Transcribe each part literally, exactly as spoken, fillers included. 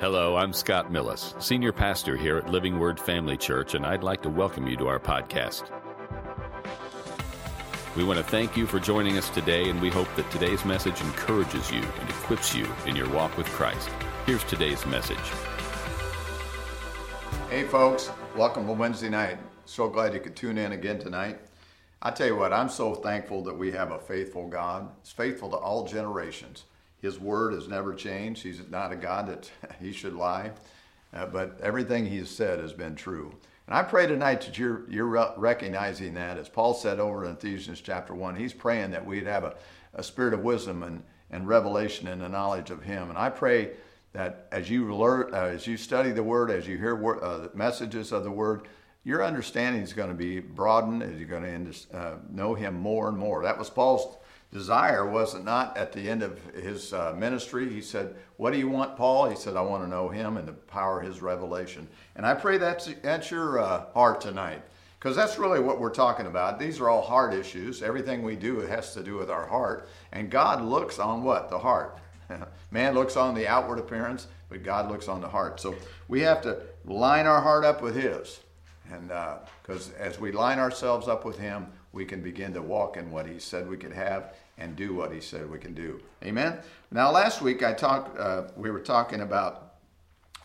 Hello, I'm Scott Millis, Senior Pastor here at Living Word Family Church, and I'd like to welcome you to our podcast. We want to thank you for joining us today, and we hope that today's message encourages you and equips you in your walk with Christ. Here's today's message. Hey folks, welcome to Wednesday night. So glad you could tune in again tonight. I tell you what, I'm so thankful that we have a faithful God. He's faithful to all generations. His word has never changed. He's not a God that he should lie, uh, but everything he has said has been true. And I pray tonight that you're, you're recognizing that. As Paul said over in Ephesians chapter one, he's praying that we'd have a, a spirit of wisdom and, and revelation in the knowledge of him. And I pray that as you learn, uh, as you study the word, as you hear wor- uh, messages of the word, your understanding is going to be broadened and you're going to uh, know him more and more. That was Paul's desire, was it not, at the end of his uh, ministry? He said, what do you want, Paul? He said, I want to know him and the power of his revelation. And I pray that's at your uh, heart tonight, because that's really what we're talking about. These are all heart issues. Everything we do has to do with our heart. And God looks on what? The heart. Man looks on the outward appearance, but God looks on the heart. So we have to line our heart up with his. And because uh, as we line ourselves up with him, we can begin to walk in what he said we could have and do what he said we can do. Amen? Now, last week I talked. Uh, we were talking about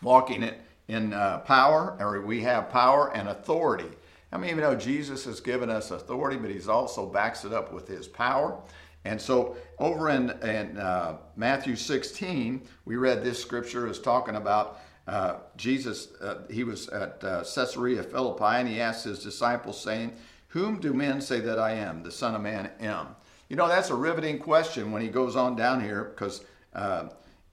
walking in uh, power, or we have power and authority. I mean, even though Jesus has given us authority, but he's also backs it up with his power. And so over in, in uh, Matthew sixteen, we read this scripture is talking about uh, Jesus. Uh, he was at uh, Caesarea Philippi, and he asked his disciples, saying, whom do men say that I am, the Son of Man am? You know, that's a riveting question when he goes on down here, because uh,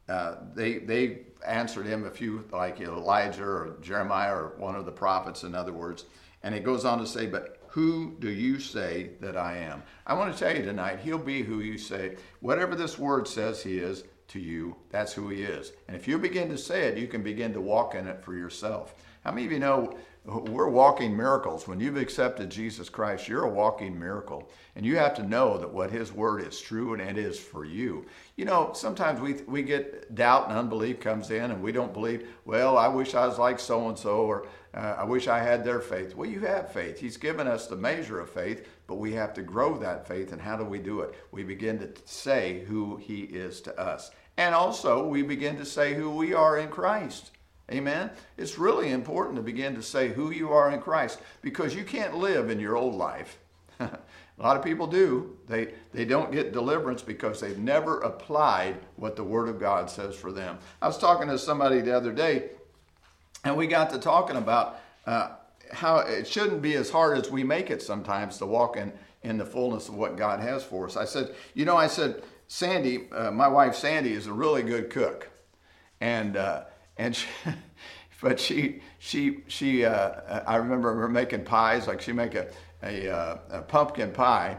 uh, they they answered him a few, like Elijah or Jeremiah or one of the prophets, in other words. And he goes on to say, but who do you say that I am? I want to tell you tonight, he'll be who you say. Whatever this word says he is to you, that's who he is. And if you begin to say it, you can begin to walk in it for yourself. How many of you know we're walking miracles? When you've accepted Jesus Christ, you're a walking miracle. And you have to know that what his word is true and it is for you. You know, sometimes we we get doubt and unbelief comes in and we don't believe, well, I wish I was like so-and-so, or uh, I wish I had their faith. Well, you have faith. He's given us the measure of faith, but we have to grow that faith. And how do we do it? We begin to say who he is to us. And also we begin to say who we are in Christ. Amen. It's really important to begin to say who you are in Christ, because you can't live in your old life. A lot of people do. They they don't get deliverance because they've never applied what the Word of God says for them. I was talking to somebody the other day, and we got to talking about uh, how it shouldn't be as hard as we make it sometimes to walk in, in the fullness of what God has for us. I said, you know, I said, Sandy, uh, my wife Sandy is a really good cook. And... Uh, And she, but she, she, she. Uh, I remember her making pies. Like she make a a, uh, a pumpkin pie,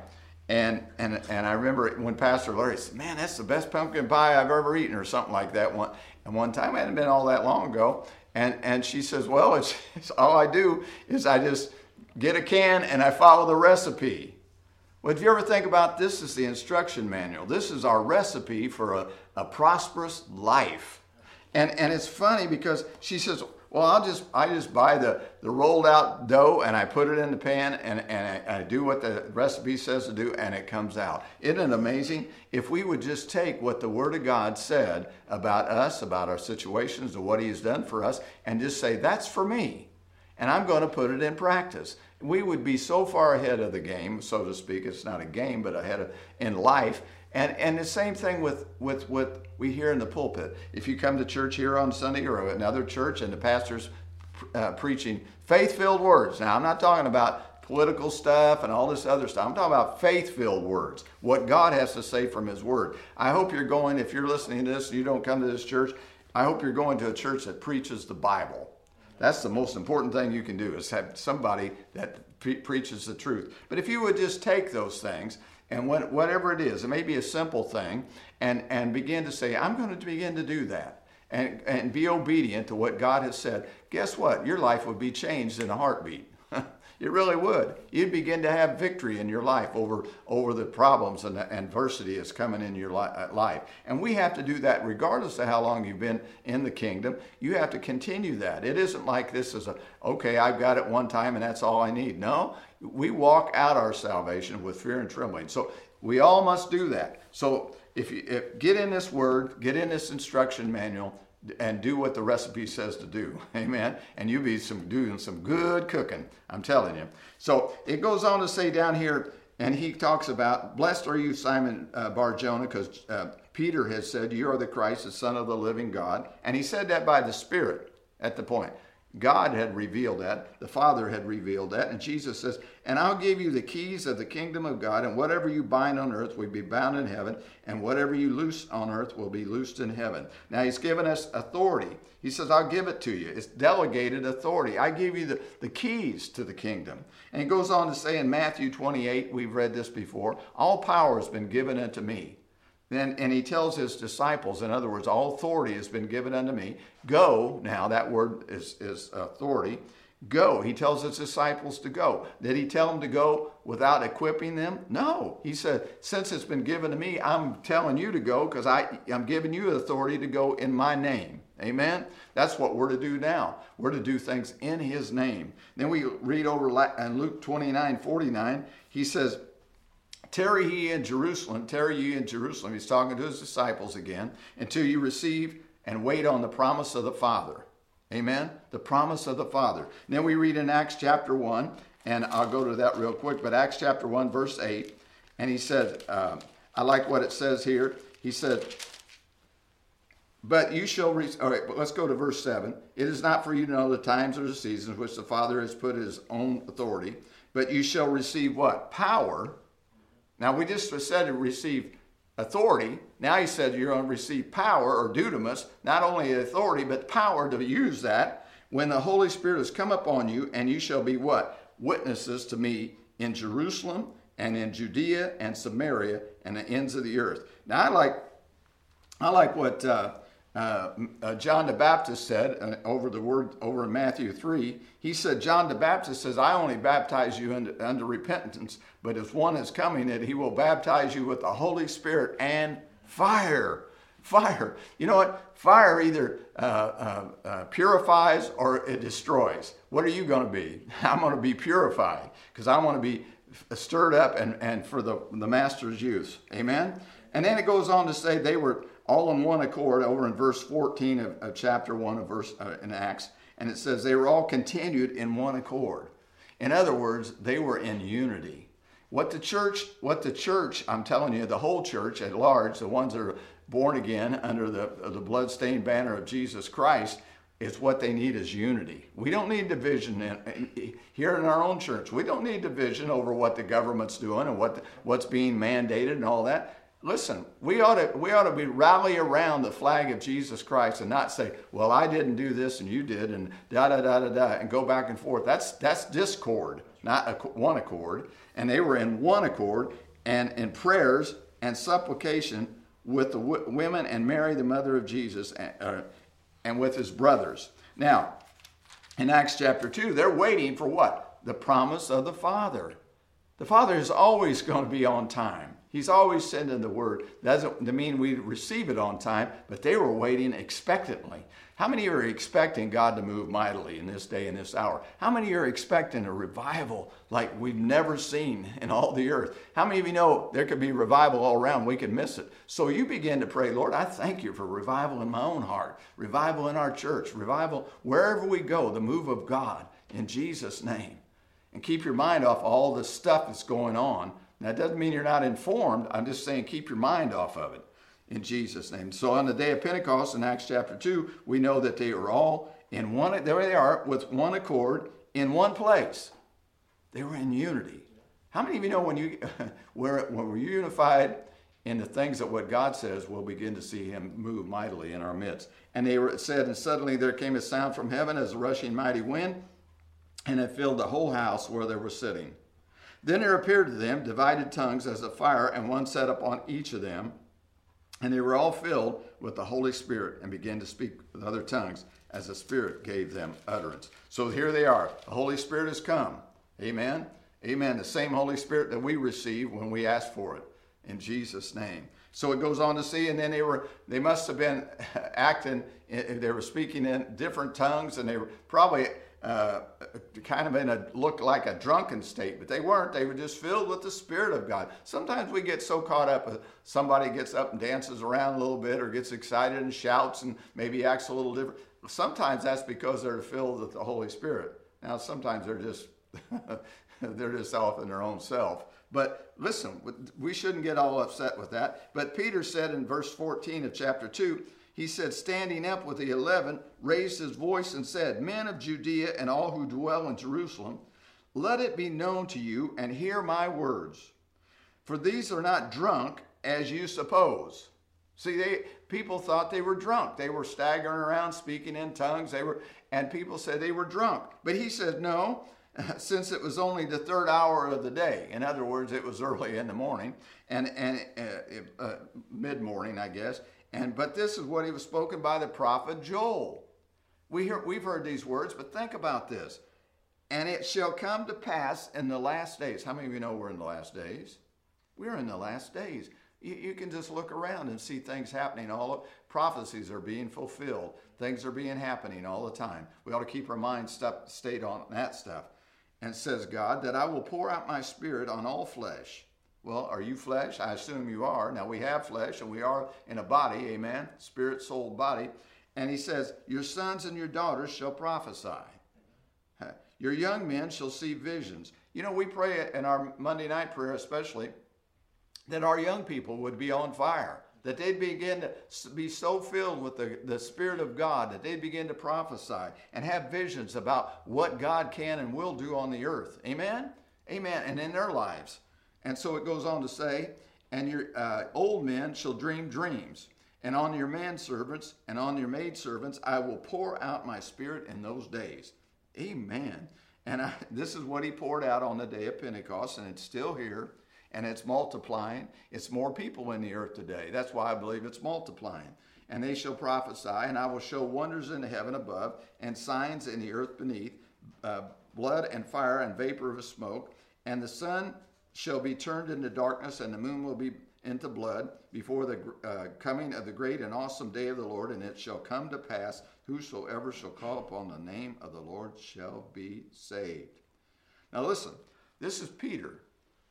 and and and I remember when Pastor Larry said, "Man, that's the best pumpkin pie I've ever eaten," or something like that. One and one time, it hadn't been all that long ago, and and she says, "Well, it's, it's all I do is I just get a can and I follow the recipe." Well, if you ever think about this, is the instruction manual. This is our recipe for a, a prosperous life. And and it's funny because she says, well, I'll just I just buy the, the rolled out dough and I put it in the pan and, and I, I do what the recipe says to do and it comes out. Isn't it amazing? If we would just take what the Word of God said about us, about our situations, and what he has done for us, and just say, that's for me. And I'm going to put it in practice. We would be so far ahead of the game, so to speak. It's not a game, but ahead of, in life. And and the same thing with, with what we hear in the pulpit. If you come to church here on Sunday or another church and the pastor's uh, preaching faith-filled words. Now, I'm not talking about political stuff and all this other stuff. I'm talking about faith-filled words, what God has to say from his word. I hope you're going, if you're listening to this and you don't come to this church, I hope you're going to a church that preaches the Bible. That's the most important thing you can do, is have somebody that pre- preaches the truth. But if you would just take those things, and what, whatever it is, it may be a simple thing, and, and begin to say, I'm going to begin to do that, and, and be obedient to what God has said. Guess what? Your life would be changed in a heartbeat. You really would. You'd begin to have victory in your life over, over the problems and the adversity that's coming in your li- life. And we have to do that regardless of how long you've been in the kingdom. You have to continue that. It isn't like this is a, okay, I've got it one time and that's all I need. No, we walk out our salvation with fear and trembling. So we all must do that. So if you if, get in this word, get in this instruction manual, and do what the recipe says to do. Amen. And you'll be some, doing some good cooking. I'm telling you. So it goes on to say down here, and he talks about, blessed are you, Simon uh, Bar-Jonah, because uh, Peter has said, you are the Christ, the Son of the living God. And he said that by the Spirit at the point. God had revealed that. The Father had revealed that. And Jesus says, and I'll give you the keys of the kingdom of God, and whatever you bind on earth will be bound in heaven, and whatever you loose on earth will be loosed in heaven. Now, he's given us authority. He says, I'll give it to you. It's delegated authority. I give you the, the keys to the kingdom. And it goes on to say in Matthew twenty-eight, we've read this before, all power has been given unto me. Then, and he tells his disciples, in other words, all authority has been given unto me. Go, now that word is, is authority. Go, he tells his disciples to go. Did he tell them to go without equipping them? No, he said, since it's been given to me, I'm telling you to go because I'm giving you authority to go in my name. Amen? That's what we're to do now. We're to do things in his name. Then we read over in Luke twenty-nine forty-nine, he says, tarry ye in Jerusalem, tarry ye in Jerusalem. He's talking to his disciples again, until you receive and wait on the promise of the Father. Amen? The promise of the Father. And then we read in Acts chapter one, and I'll go to that real quick, but Acts chapter one, verse eight, and he said, uh, I like what it says here. He said, but you shall, re- all right, but let's go to verse seven. It is not for you to know the times or the seasons which the Father has put his own authority, but you shall receive what? Power. Now, we just said to receive authority. Now he said you're going to receive power or dunamis, not only authority, but power to use that when the Holy Spirit has come upon you, and you shall be what? Witnesses to me in Jerusalem and in Judea and Samaria and the ends of the earth. Now, I like, I like what uh, uh, uh, John the Baptist said uh, over the word over in Matthew three. He said, John the Baptist says, I only baptize you unto, unto repentance, but as one is coming, that he will baptize you with the Holy Spirit and fire. Fire. You know what? Fire either uh, uh, uh, purifies or it destroys. What are you going to be? I'm going to be purified because I want to be stirred up and, and for the, the master's use. Amen? And then it goes on to say they were all on one accord over in verse fourteen of, of chapter one of verse uh, in Acts. And it says they were all continued in one accord. In other words, they were in unity. What the church, what the church, I'm telling you, the whole church at large, the ones that are born again under the, the bloodstained banner of Jesus Christ, is what they need is unity. We don't need division in, in, here in our own church. We don't need division over what the government's doing and what the, what's being mandated and all that. Listen, we ought to we ought to be rally around the flag of Jesus Christ and not say, well, I didn't do this and you did and da da da da da and go back and forth. That's that's discord, not a, one accord. And they were in one accord and in prayers and supplication with the w- women and Mary, the mother of Jesus, and, uh, and with his brothers. Now, in Acts chapter two, they're waiting for what? The promise of the Father. The Father is always going to be on time. He's always sending the word. Doesn't mean we receive it on time, but they were waiting expectantly. How many are expecting God to move mightily in this day and this hour? How many are expecting a revival like we've never seen in all the earth? How many of you know there could be revival all around? We could miss it. So you begin to pray, Lord, I thank you for revival in my own heart, revival in our church, revival wherever we go, the move of God in Jesus' name. And keep your mind off all the stuff that's going on. Now, that doesn't mean you're not informed. I'm just saying keep your mind off of it in Jesus' name. So on the day of Pentecost in Acts chapter two, we know that they were all in one, there they are, with one accord in one place. They were in unity. How many of you know when, you, when we're unified in the things that what God says, we'll begin to see him move mightily in our midst? And they were said, and suddenly there came a sound from heaven as a rushing mighty wind, and it filled the whole house where they were sitting. Then there appeared to them divided tongues as a fire, and one sat upon each of them. And they were all filled with the Holy Spirit and began to speak with other tongues as the Spirit gave them utterance. So here they are. The Holy Spirit has come. Amen? Amen. The same Holy Spirit that we receive when we ask for it in Jesus' name. So it goes on to see, and then they were, they must have been acting, they were speaking in different tongues, and they were probably uh, kind of in a, looked like a drunken state, but they weren't. They were just filled with the Spirit of God. Sometimes we get so caught up, somebody gets up and dances around a little bit or gets excited and shouts and maybe acts a little different. Sometimes that's because they're filled with the Holy Spirit. Now, sometimes they're just, they're just off in their own self. But listen, we shouldn't get all upset with that. But Peter said in verse fourteen of chapter two, he said, standing up with the eleven, raised his voice and said, men of Judea and all who dwell in Jerusalem, let it be known to you and hear my words. For these are not drunk as you suppose. See, they, people thought they were drunk. They were staggering around, speaking in tongues. They were, and people said they were drunk. But he said, no. Since it was only the third hour of the day. In other words, it was early in the morning and, and uh, uh, mid-morning, I guess. And but this is what he was spoken by the prophet Joel. We hear, we've heard these words, but think about this. And it shall come to pass in the last days. How many of you know we're in the last days? We're in the last days. You, you can just look around and see things happening. All of, prophecies are being fulfilled. Things are being happening all the time. We ought to keep our minds stuff, stayed on that stuff. And says God, that I will pour out my Spirit on all flesh. Well, are you flesh? I assume you are. Now, we have flesh, and we are in a body, amen? Spirit, soul, body. And he says, your sons and your daughters shall prophesy. Your young men shall see visions. You know, we pray in our Monday night prayer especially that our young people would be on fire, that they'd begin to be so filled with the, the Spirit of God that they'd begin to prophesy and have visions about what God can and will do on the earth. Amen? Amen. And in their lives. And so it goes on to say, and your uh, old men shall dream dreams, and on your manservants and on your maidservants I will pour out my Spirit in those days. Amen. And I, this is what he poured out on the day of Pentecost, and it's still here. And it's multiplying. It's more people in the earth today. That's why I believe it's multiplying. And they shall prophesy, and I will show wonders in the heaven above and signs in the earth beneath, uh, blood and fire and vapor of smoke. And the sun shall be turned into darkness, and the moon will be into blood before the uh, coming of the great and awesome day of the Lord. And it shall come to pass, whosoever shall call upon the name of the Lord shall be saved. Now listen, this is Peter.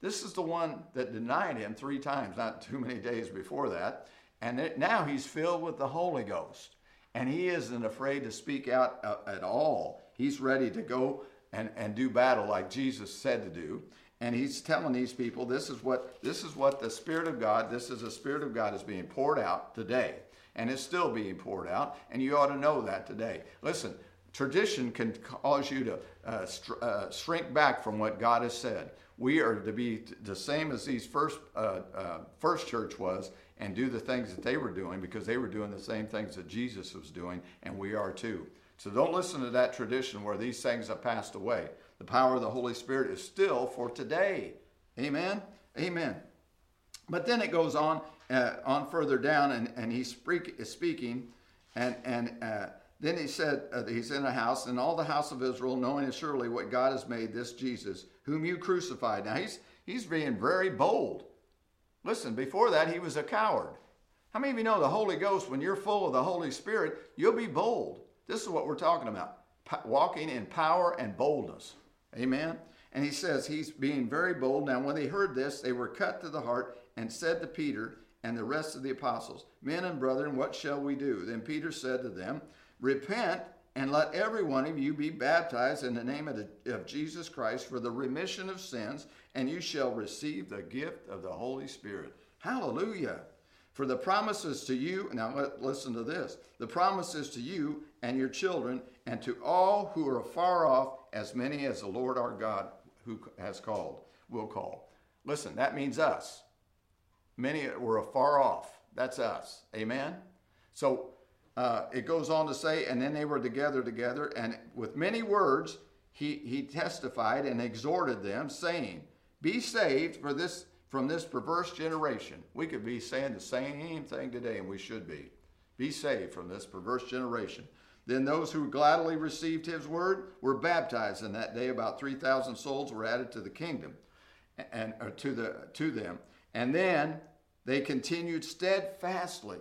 This is the one that denied him three times, not too many days before that. And now he's filled with the Holy Ghost. And he isn't afraid to speak out uh, at all. He's ready to go and, and do battle like Jesus said to do. And he's telling these people, this is what this is what the Spirit of God, this is the Spirit of God is being poured out today. And it's still being poured out. And you ought to know that today. Listen, tradition can cause you to uh, str- uh, shrink back from what God has said. We are to be the same as these first uh, uh, first church was and do the things that they were doing, because they were doing the same things that Jesus was doing, and we are too. So don't listen to that tradition where these things have passed away. The power of the Holy Spirit is still for today. Amen? Amen. But then it goes on uh, on further down, and, and he's speak, speaking, and, and uh, then he said, uh, he's in a house, and all the house of Israel, knowing surely what God has made, this Jesus, whom you crucified. Now, he's, he's being very bold. Listen, before that, he was a coward. How many of you know the Holy Ghost, when you're full of the Holy Spirit, you'll be bold? This is what we're talking about, po- walking in power and boldness. Amen? And he says he's being very bold. Now, when they heard this, they were cut to the heart and said to Peter and the rest of the apostles, men and brethren, what shall we do? Then Peter said to them, repent, and let every one of you be baptized in the name of, the, of Jesus Christ for the remission of sins, and you shall receive the gift of the Holy Spirit. Hallelujah. For the promises to you, now let, listen to this, the promises to you and your children and to all who are far off, as many as the Lord our God who has called, will call. Listen, that means us. Many were afar off. That's us. Amen? So, Uh, it goes on to say, and then they were together together, and with many words he, he testified and exhorted them, saying, be saved for this, from this perverse generation. We could be saying the same thing today, and we should be. Be saved from this perverse generation. Then those who gladly received his word were baptized, and that day about three thousand souls were added to the kingdom, and or to the to them. And then they continued steadfastly.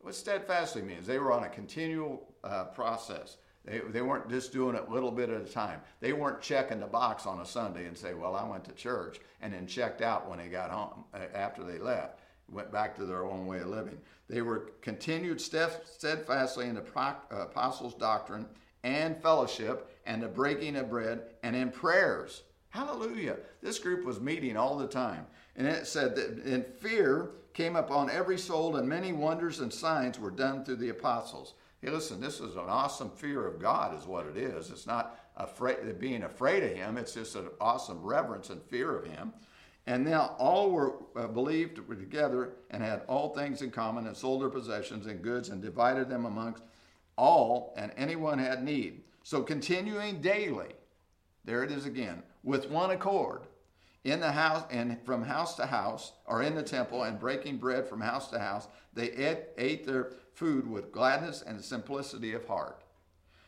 What steadfastly means, they were on a continual uh, process. They, they weren't just doing it a little bit at a time. They weren't checking the box on a Sunday and say, well, I went to church, and then checked out when they got home after they left, went back to their own way of living. They were continued steadfastly in the apostles' doctrine and fellowship and the breaking of bread and in prayers. Hallelujah. This group was meeting all the time. And it said that in fear came upon every soul, and many wonders and signs were done through the apostles. Hey, listen, this is an awesome fear of God is what it is. It's not afraid, being afraid of him. It's just an awesome reverence and fear of him. And now all were uh, believed were together and had all things in common and sold their possessions and goods and divided them amongst all, and anyone had need. So continuing daily, there it is again, with one accord in the house and from house to house, or in the temple, and breaking bread from house to house, they ate, ate their food with gladness and simplicity of heart,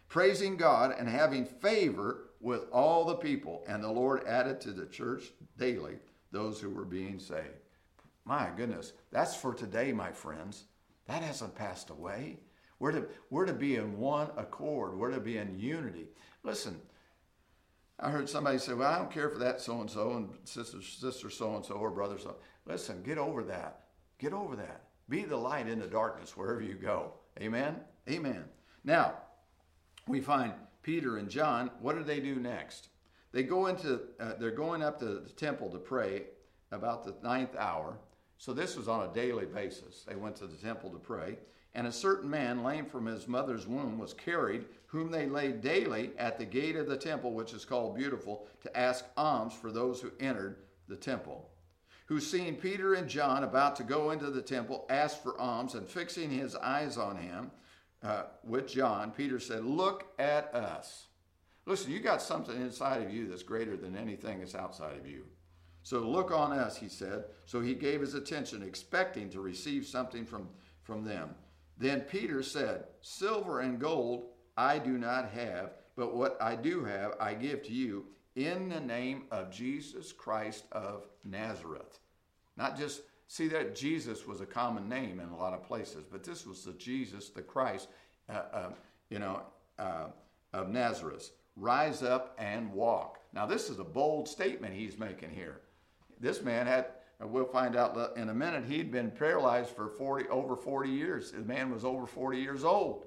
praising God and having favor with all the people. And the Lord added to the church daily those who were being saved. My goodness, that's for today, my friends. That hasn't passed away. We're to, we're to be in one accord. We're to be in unity. Listen, I heard somebody say, well, I don't care for that so-and-so and sister, sister so-and-so or brother so. Listen, get over that. Get over that. Be the light in the darkness wherever you go. Amen? Amen. Now, we find Peter and John. What do they do next? They go into, uh, they're going up to the temple to pray about the ninth hour. So this was on a daily basis. They went to the temple to pray. And a certain man, lame from his mother's womb, was carried, whom they laid daily at the gate of the temple, which is called Beautiful, to ask alms for those who entered the temple. Who, seeing Peter and John about to go into the temple, asked for alms, and fixing his eyes on him uh, with John, Peter said, "Look at us." Listen, you got something inside of you that's greater than anything that's outside of you. So look on us, he said. So he gave his attention, expecting to receive something from, from them. Then Peter said, "Silver and gold I do not have, but what I do have I give to you in the name of Jesus Christ of Nazareth." Not just, see that Jesus was a common name in a lot of places, but this was the Jesus, the Christ, uh, uh, you know, uh, of Nazareth. Rise up and walk. Now, this is a bold statement he's making here. This man had, we'll find out in a minute, he'd been paralyzed for forty, over forty years. The man was over forty years old.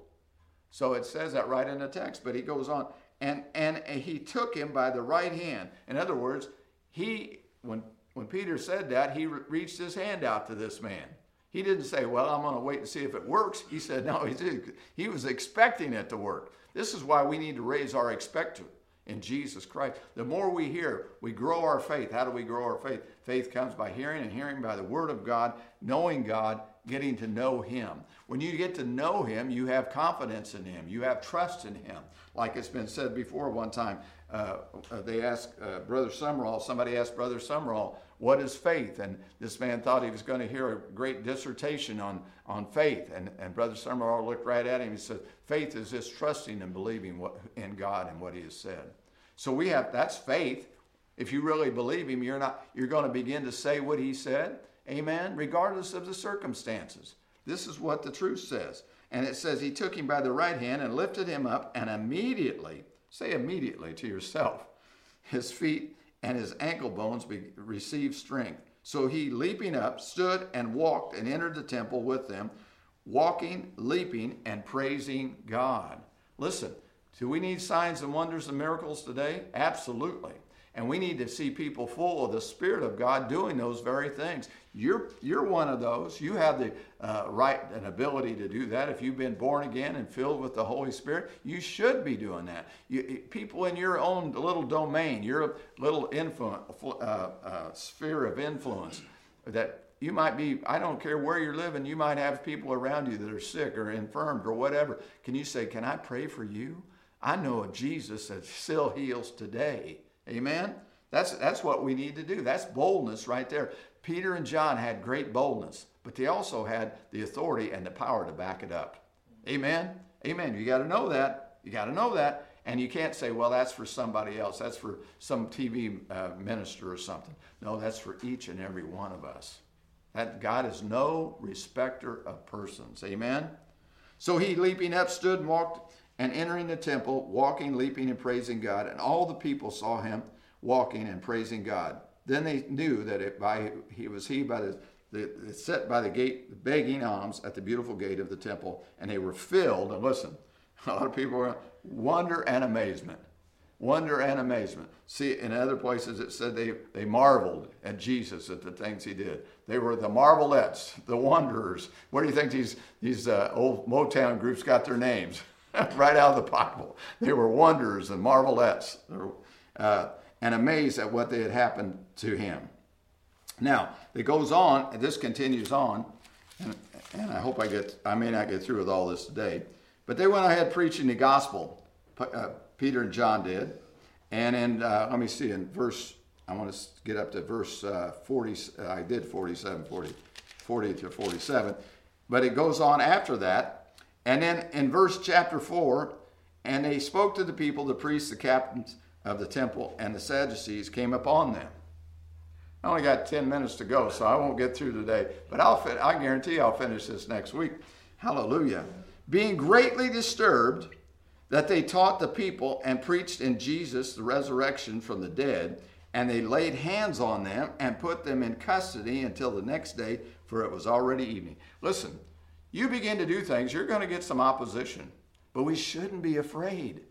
So it says that right in the text, but he goes on. And, and he took him by the right hand. In other words, he, when, when Peter said that, he re- reached his hand out to this man. He didn't say, well, I'm going to wait and see if it works. He said, no, he did. He was expecting it to work. This is why we need to raise our expectation in Jesus Christ. The more we hear, we grow our faith. How do we grow our faith? Faith comes by hearing, and hearing by the Word of God, knowing God, getting to know Him. When you get to know Him, you have confidence in Him. You have trust in Him. Like it's been said before one time, uh, they asked uh, Brother Summerall, somebody asked Brother Summerall, what is faith? And this man thought he was going to hear a great dissertation on, on faith. And, and Brother Summerall looked right at him and said, faith is just trusting and believing what, in God and what He has said. So we have, that's faith. If you really believe Him, you're not, you're going to begin to say what He said. Amen. Regardless of the circumstances. This is what the truth says. And it says, he took him by the right hand and lifted him up, and immediately, say immediately to yourself, his feet and his ankle bones be, received strength. So he, leaping up, stood and walked and entered the temple with them, walking, leaping, and praising God. Listen, do we need signs and wonders and miracles today? Absolutely. And we need to see people full of the Spirit of God doing those very things. You're, you're one of those. You have the uh, right and ability to do that. If you've been born again and filled with the Holy Spirit, you should be doing that. You, people in your own little domain, your little influence, uh, uh, sphere of influence, that you might be, I don't care where you're living, you might have people around you that are sick or infirmed or whatever. Can you say, can I pray for you? I know a Jesus that still heals today. Amen? That's, that's what we need to do. That's boldness right there. Peter and John had great boldness, but they also had the authority and the power to back it up. Amen? Amen. You got to know that. You got to know that. And you can't say, well, that's for somebody else. That's for some T V uh, minister or something. No, that's for each and every one of us. That God is no respecter of persons. Amen? So he, leaping up, stood and walked, and entering the temple, walking, leaping, and praising God. And all the people saw him walking and praising God. Then they knew that it by he was he by the, the, the set by the gate begging alms at the beautiful gate of the temple, and they were filled. And listen, a lot of people were wonder and amazement, wonder and amazement. See, in other places it said they they marveled at Jesus, at the things he did. They were the marvelettes, the wanderers. Where do you think these these uh, old Motown groups got their names? Right out of the Bible. They were wonders and marvelettes. Uh, and amazed at what they had happened to him. Now, it goes on, and this continues on, and, and I hope I get, I may not get through with all this today, but they went ahead preaching the gospel, uh, Peter and John did, and in, uh, let me see, in verse, I want to get up to verse uh, forty, I did forty-seven, forty, forty to forty-seven, but it goes on after that, and then in verse chapter four, and they spoke to the people, the priests, the captains of the temple, and the Sadducees came upon them. I only got ten minutes to go, so I won't get through today, but I'll fin- I guarantee I'll finish this next week. Hallelujah. Being greatly disturbed that they taught the people and preached in Jesus the resurrection from the dead, and they laid hands on them and put them in custody until the next day, for it was already evening. Listen, you begin to do things, you're going to get some opposition, but we shouldn't be afraid.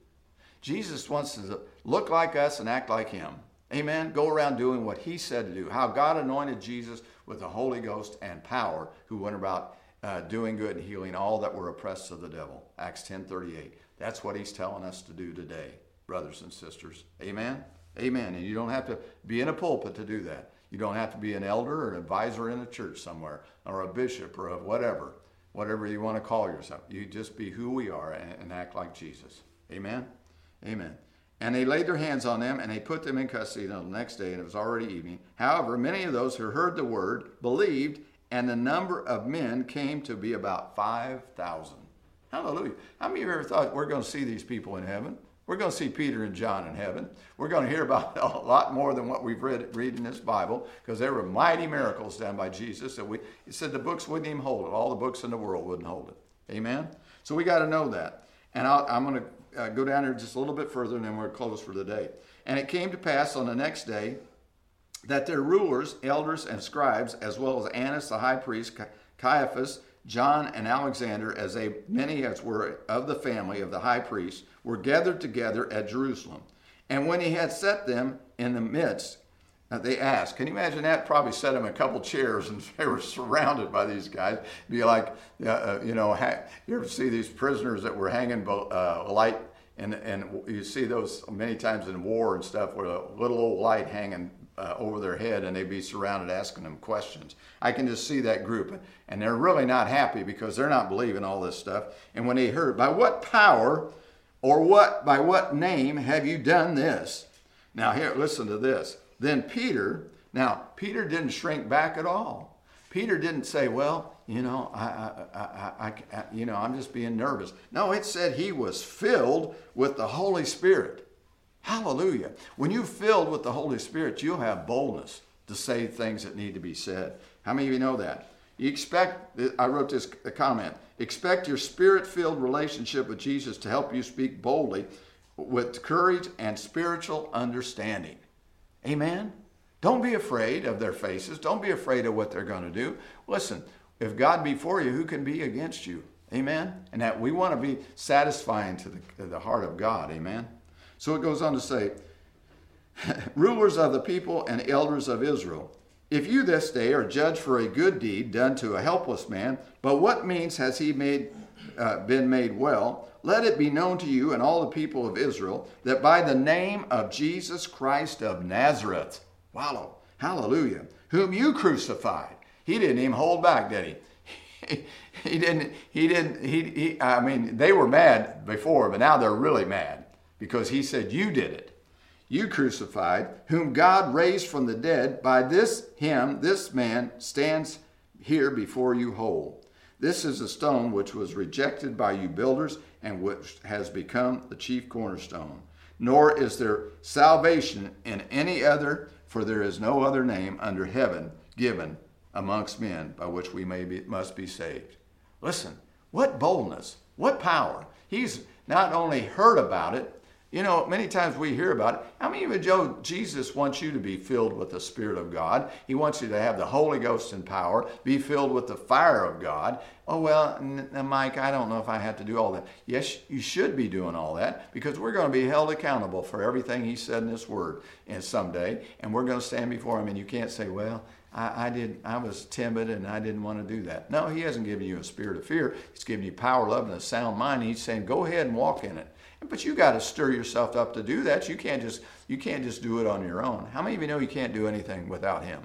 Jesus wants us to look like us and act like him. Amen. Go around doing what he said to do. How God anointed Jesus with the Holy Ghost and power, who went about uh, doing good and healing all that were oppressed of the devil. Acts ten thirty-eight. That's what he's telling us to do today, brothers and sisters. Amen. Amen. And you don't have to be in a pulpit to do that. You don't have to be an elder or an advisor in a church somewhere, or a bishop, or a whatever, whatever you want to call yourself. You just be who we are and, and act like Jesus. Amen. Amen. And they laid their hands on them, and they put them in custody until the next day, and it was already evening. However, many of those who heard the word believed, and the number of men came to be about five thousand. Hallelujah. How many of you ever thought we're going to see these people in heaven? We're going to see Peter and John in heaven. We're going to hear about a lot more than what we've read, read in this Bible, because there were mighty miracles done by Jesus that we, it said the books wouldn't even hold it. All the books in the world wouldn't hold it. Amen? So we got to know that. And I'll, I'm going to Uh, go down here just a little bit further, and then we're closed for the day. And it came to pass on the next day that their rulers, elders, and scribes, as well as Annas the high priest, Caiaphas, John, and Alexander, as they many as were of the family of the high priest, were gathered together at Jerusalem. And when he had set them in the midst, uh, they asked. Can you imagine that? Probably set them a couple chairs, and they were surrounded by these guys. Be like, uh, uh, you know, ha- you ever see these prisoners that were hanging uh, light? And and you see those many times in war and stuff, with a little old light hanging uh, over their head, and they'd be surrounded asking them questions. I can just see that group. And they're really not happy because they're not believing all this stuff. And when they heard, by what power or what by what name have you done this? Now here, listen to this. Then Peter, now Peter didn't shrink back at all. Peter didn't say, well, you know, I, I, I, I, I, you know, I'm just being nervous. No, it said he was filled with the Holy Spirit. Hallelujah. When you're filled with the Holy Spirit, you'll have boldness to say things that need to be said. How many of you know that? You expect, I wrote this comment, expect your spirit-filled relationship with Jesus to help you speak boldly with courage and spiritual understanding. Amen? Don't be afraid of their faces. Don't be afraid of what they're going to do. Listen, if God be for you, who can be against you? Amen? And that we want to be satisfying to the, to the heart of God. Amen? So it goes on to say, rulers of the people and elders of Israel, if you this day are judged for a good deed done to a helpless man, but what means has he made, uh, been made well? Let it be known to you and all the people of Israel that by the name of Jesus Christ of Nazareth, wow, hallelujah, whom you crucified. He didn't even hold back, did he? He, he didn't, he didn't, he, he, I mean, they were mad before, but now they're really mad because he said, you did it. You crucified, whom God raised from the dead, by this him, this man stands here before you whole. This is the stone which was rejected by you builders and which has become the chief cornerstone. Nor is there salvation in any other, for there is no other name under heaven given amongst men by which we may be, must be saved. Listen, what boldness, what power. He's not only heard about it, you know, many times we hear about it. I mean, even Joe, Jesus wants you to be filled with the Spirit of God. He wants you to have the Holy Ghost in power, be filled with the fire of God. Oh, well, Mike, I don't know if I have to do all that. Yes, you should be doing all that, because we're going to be held accountable for everything he said in this word and someday, and we're going to stand before him, and you can't say, well, I, I did. I was timid and I didn't want to do that. No, he hasn't given you a spirit of fear. He's given you power, love, and a sound mind. He's saying, go ahead and walk in it. But you got to stir yourself up to do that. You can't just you can't just do it on your own. How many of you know you can't do anything without him?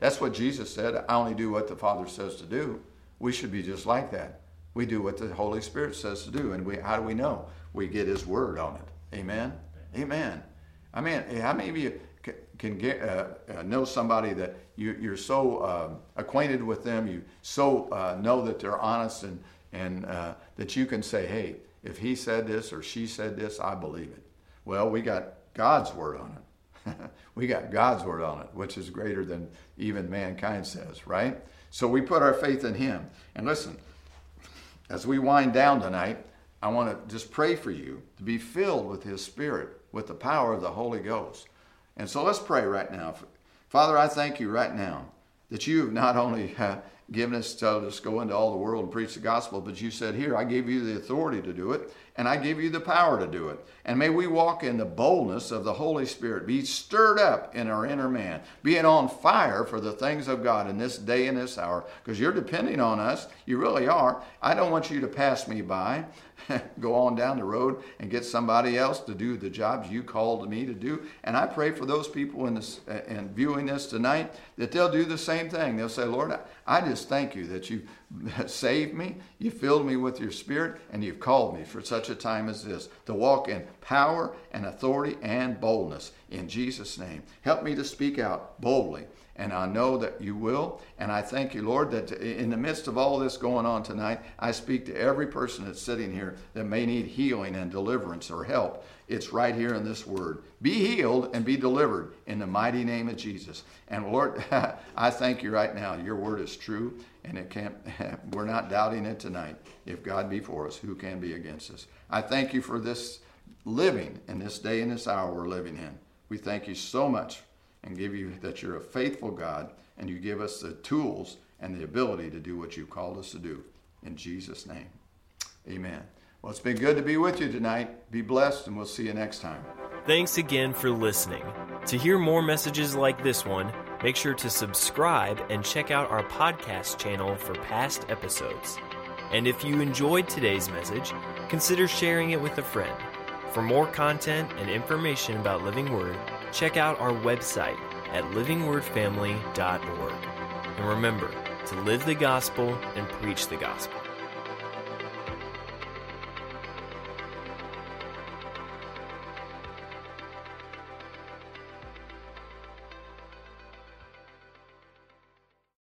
That's what Jesus said. I only do what the Father says to do. We should be just like that. We do what the Holy Spirit says to do. And we how do we know? We get his word on it. Amen? Amen. I mean, how many of you can get, uh, uh, know somebody that you, you're so uh, acquainted with them, you so uh, know that they're honest and, and uh, that you can say, hey, if he said this or she said this, I believe it. Well, we got God's word on it. We got God's word on it, which is greater than even mankind says, right? So we put our faith in him. And listen, as we wind down tonight, I want to just pray for you to be filled with his Spirit, with the power of the Holy Ghost. And so let's pray right now. Father, I thank you right now that you have not only uh, given us to us go into all the world and preach the gospel, but you said, here, I give you the authority to do it, and I give you the power to do it. And may we walk in the boldness of the Holy Spirit, be stirred up in our inner man, being on fire for the things of God in this day and this hour, because you're depending on us. You really are. I don't want you to pass me by, go on down the road and get somebody else to do the jobs you called me to do. And I pray for those people in this and uh, viewing this tonight, that they'll do the same thing. They'll say, Lord, I, I just thank you that you saved me, you filled me with your Spirit, and you've called me for such a time as this to walk in power and authority and boldness. In Jesus' name, help me to speak out boldly. And I know that you will. And I thank you, Lord, that in the midst of all this going on tonight, I speak to every person that's sitting here that may need healing and deliverance or help. It's right here in this word. Be healed and be delivered in the mighty name of Jesus. And Lord, I thank you right now. Your word is true, and it can't, we're not doubting it tonight. If God be for us, who can be against us? I thank you for this living in this day and this hour we're living in. We thank you so much, and give you that you're a faithful God, and you give us the tools and the ability to do what you called us to do. In Jesus' name, amen. Well, it's been good to be with you tonight. Be blessed, and we'll see you next time. Thanks again for listening. To hear more messages like this one, make sure to subscribe and check out our podcast channel for past episodes. And if you enjoyed today's message, consider sharing it with a friend. For more content and information about Living Word, check out our website at living word family dot org. And remember to live the gospel and preach the gospel.